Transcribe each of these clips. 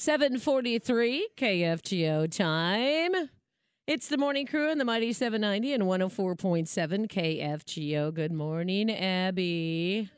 7:43 KFGO time. It's the morning crew and the Mighty 790 and 104.7 KFGO. Good morning, Abby.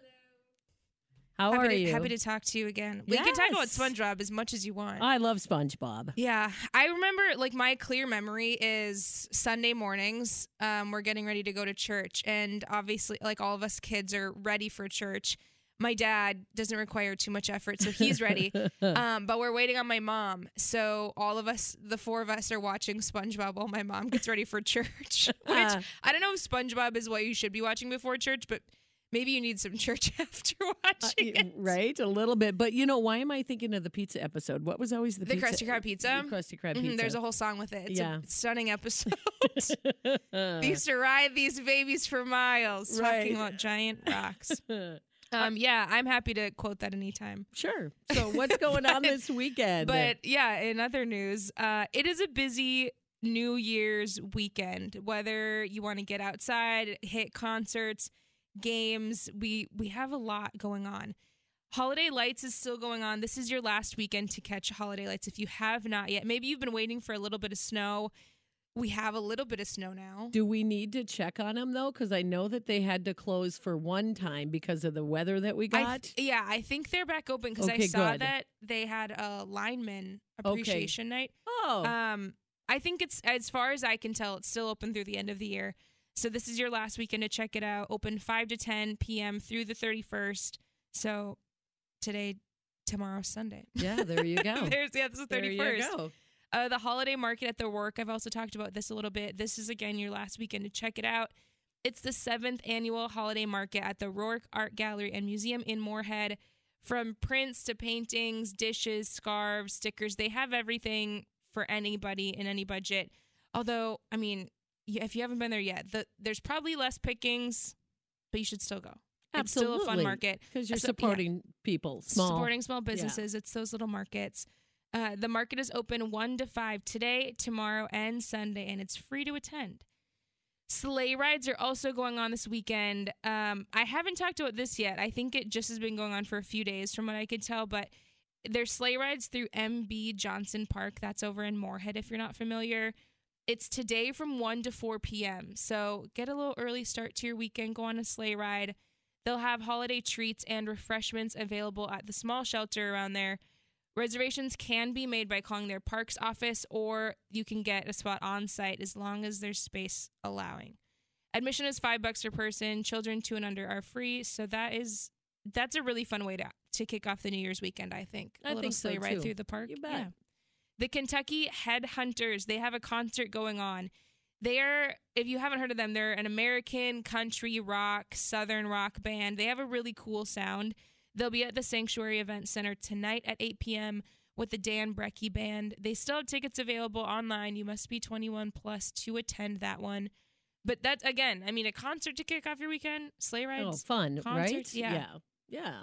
Hello. How are you? Happy to talk to you again. Yes. We can talk about SpongeBob as much as you want. I love SpongeBob. Yeah. I remember, like, my clear memory is Sunday mornings. We're getting ready to go to church. And obviously, like, all of us kids are ready for church. My dad doesn't require too much effort, so he's ready. But we're waiting on my mom. So all of us, the four of us, are watching SpongeBob while my mom gets ready for church. Which, I don't know if SpongeBob is what you should be watching before church, but maybe you need some church after watching it. Right? A little bit. But, you know, why am I thinking of the pizza episode? What was always the pizza? The Krusty Krab pizza? The Krusty Krab pizza. There's a whole song with it. It's a stunning episode. Used to ride these babies for miles. Right. Talking about giant rocks. Yeah, I'm happy to quote that anytime. Sure. So what's going on this weekend? But yeah, in other news, it is a busy New Year's weekend. Whether you want to get outside, hit concerts, games, we have a lot going on. Holiday Lights is still going on. This is your last weekend to catch Holiday Lights if you have not yet. Maybe you've been waiting for a little bit of snow. We have a little bit of snow now. Do we need to check on them, though? Because I know that they had to close for one time because of the weather that we got. I think they're back open because I saw that they had a lineman appreciation night. Oh. I think it's, as far as I can tell, it's still open through the end of the year. So this is your last weekend to check it out. Open 5 to 10 p.m. through the 31st. So today, tomorrow, Sunday. Yeah, there you go. That's the 31st. There you go. The holiday market at the Rourke, I've also talked about this a little bit. This is, again, your last weekend to check it out. It's the 7th annual holiday market at the Rourke Art Gallery and Museum in Moorhead. From prints to paintings, dishes, scarves, stickers, they have everything for anybody in any budget. Although, I mean, if you haven't been there yet, there's probably less pickings, but you should still go. Absolutely. It's still a fun market. Because you're supporting people. Supporting small businesses. Yeah. It's those little markets. The market is open 1 to 5 today, tomorrow, and Sunday, and it's free to attend. Sleigh rides are also going on this weekend. I haven't talked about this yet. I think it just has been going on for a few days from what I could tell, but there's sleigh rides through MB Johnson Park. That's over in Moorhead, if you're not familiar. It's today from 1 to 4 p.m., so get a little early start to your weekend. Go on a sleigh ride. They'll have holiday treats and refreshments available at the small shelter around there. Reservations can be made by calling their parks office, or you can get a spot on site as long as there's space allowing. Admission is $5 per person. Children 2 and under are free. So that's a really fun way to kick off the New Year's weekend, I think. I think so, too. A little sleigh ride through the park. You bet. Yeah. The Kentucky Headhunters, they have a concert going on. They are, if you haven't heard of them, they're an American country rock, southern rock band. They have a really cool sound. They'll be at the Sanctuary Event Center tonight at 8 p.m. with the Dan Brecky Band. They still have tickets available online. You must be 21 plus to attend that one. But that's, again, I mean, a concert to kick off your weekend, sleigh rides. Oh, fun, concerts, right? Yeah.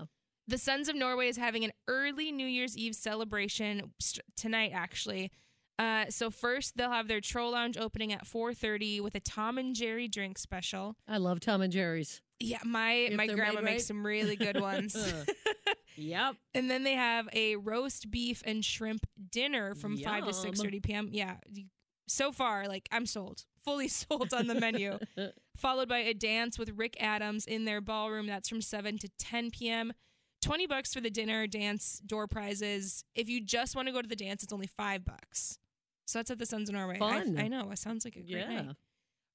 The Sons of Norway is having an early New Year's Eve celebration tonight, actually. So first, they'll have their Troll Lounge opening at 4:30 with a Tom and Jerry drink special. I love Tom and Jerry's. Yeah, my grandma makes some really good ones. Yep. And then they have a roast beef and shrimp dinner from 5 to 6:30 p.m. Yeah. So far, like, I'm sold. Fully sold on the menu. Followed by a dance with Rick Adams in their ballroom. That's from 7 to 10 p.m. $20 for the dinner, dance, door prizes. If you just want to go to the dance, it's only $5. So that's at the Sons of Norway. Fun. I know. It sounds like a great night.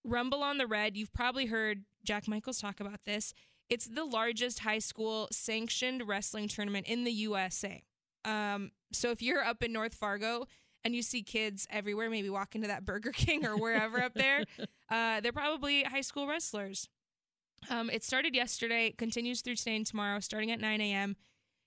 Rumble on the Red. You've probably heard Jack Michaels talk about this. It's the largest high school sanctioned wrestling tournament in the USA. So if you're up in North Fargo and you see kids everywhere, maybe walk into that Burger King or wherever up there, they're probably high school wrestlers. It started yesterday, continues through today and tomorrow, starting at 9 a.m.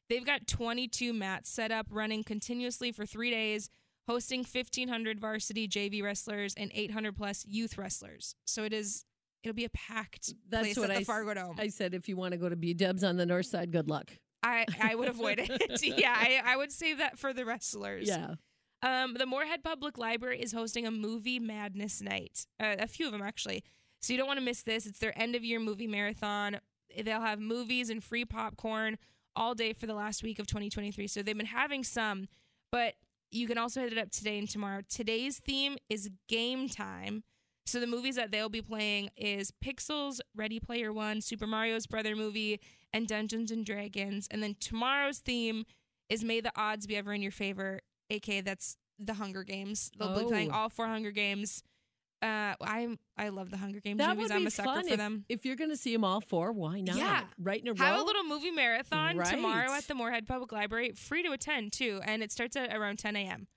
They've got 22 mats set up, running continuously for 3 days, hosting 1,500 varsity JV wrestlers and 800-plus youth wrestlers. So it'll be a packed place at the Fargo Dome. I said, if you want to go to B-Dubs on the north side, good luck. I would avoid it. Yeah, I would save that for the wrestlers. Yeah. The Moorhead Public Library is hosting a movie madness night. A few of them, actually. So you don't want to miss this. It's their end-of-year movie marathon. They'll have movies and free popcorn all day for the last week of 2023. So they've been having some. but you can also hit it up today and tomorrow. Today's theme is game time. So the movies that they'll be playing is Pixels, Ready Player One, Super Mario's Brother movie, and Dungeons and Dragons. And then tomorrow's theme is May the Odds Be Ever in Your Favor, a.k.a. that's the Hunger Games. They'll be playing all 4 Hunger Games. I love the Hunger Games movies. I'm a sucker for them. If you're going to see them all 4, why not? Yeah. Right in a row. Have a little movie marathon tomorrow at the Moorhead Public Library. Free to attend, too. And it starts at around 10 a.m.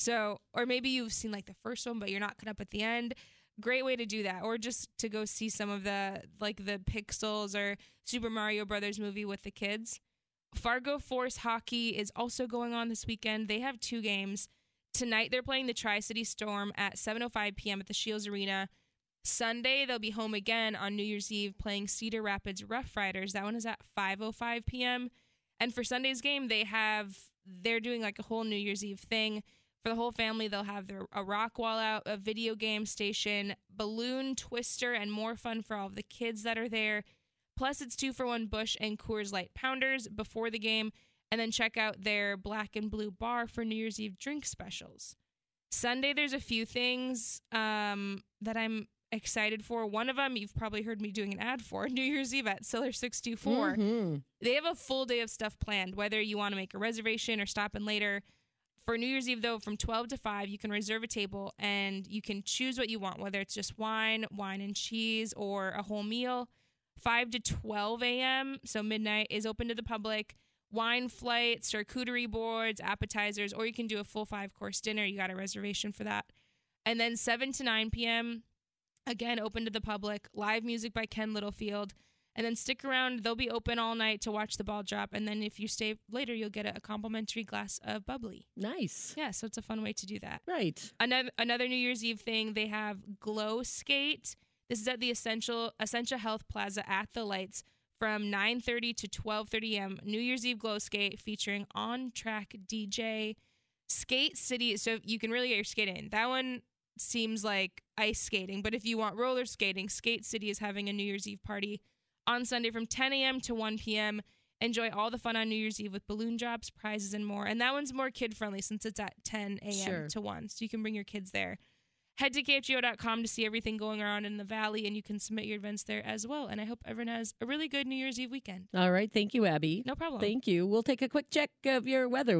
So, or maybe you've seen like the first one, but you're not caught up at the end. Great way to do that. Or just to go see some of the, like the Pixels or Super Mario Brothers movie with the kids. Fargo Force Hockey is also going on this weekend. They have 2 games. Tonight, they're playing the Tri-City Storm at 7:05 p.m. at the Shields Arena. Sunday, they'll be home again on New Year's Eve playing Cedar Rapids Rough Riders. That one is at 5:05 p.m. And for Sunday's game, they're doing like a whole New Year's Eve thing. For the whole family, they'll have a rock wall out, a video game station, balloon twister, and more fun for all of the kids that are there. Plus, it's 2-for-1 Busch and Coors Light Pounders before the game. And then check out their black and blue bar for New Year's Eve drink specials. Sunday, there's a few things that I'm excited for. One of them, you've probably heard me doing an ad for, New Year's Eve at Cellar624. Mm-hmm. They have a full day of stuff planned, whether you want to make a reservation or stop in later. For New Year's Eve, though, from 12 to 5, you can reserve a table and you can choose what you want, whether it's just wine and cheese, or a whole meal. 5 to 12 a.m., so midnight, is open to the public. Wine flights, charcuterie boards, appetizers, or you can do a full 5-course dinner. You got a reservation for that. And then 7 to 9 p.m., again, open to the public. Live music by Ken Littlefield. And then stick around. They'll be open all night to watch the ball drop. And then if you stay later, you'll get a complimentary glass of bubbly. Nice. Yeah, so it's a fun way to do that. Right. Another New Year's Eve thing, they have Glow Skate. This is at the Essentia Health Plaza at the Lights. From 9:30 to 12:30 a.m., New Year's Eve Glow Skate featuring on-track DJ Skate City. So you can really get your skate in. That one seems like ice skating, but if you want roller skating, Skate City is having a New Year's Eve party on Sunday from 10 a.m. to 1 p.m. Enjoy all the fun on New Year's Eve with balloon drops, prizes, and more. And that one's more kid-friendly since it's at 10 a.m. to 1, so you can bring your kids there. Head to kfgo.com to see everything going around in the Valley, and you can submit your events there as well. And I hope everyone has a really good New Year's Eve weekend. All right. Thank you, Abby. No problem. Thank you. We'll take a quick check of your weather.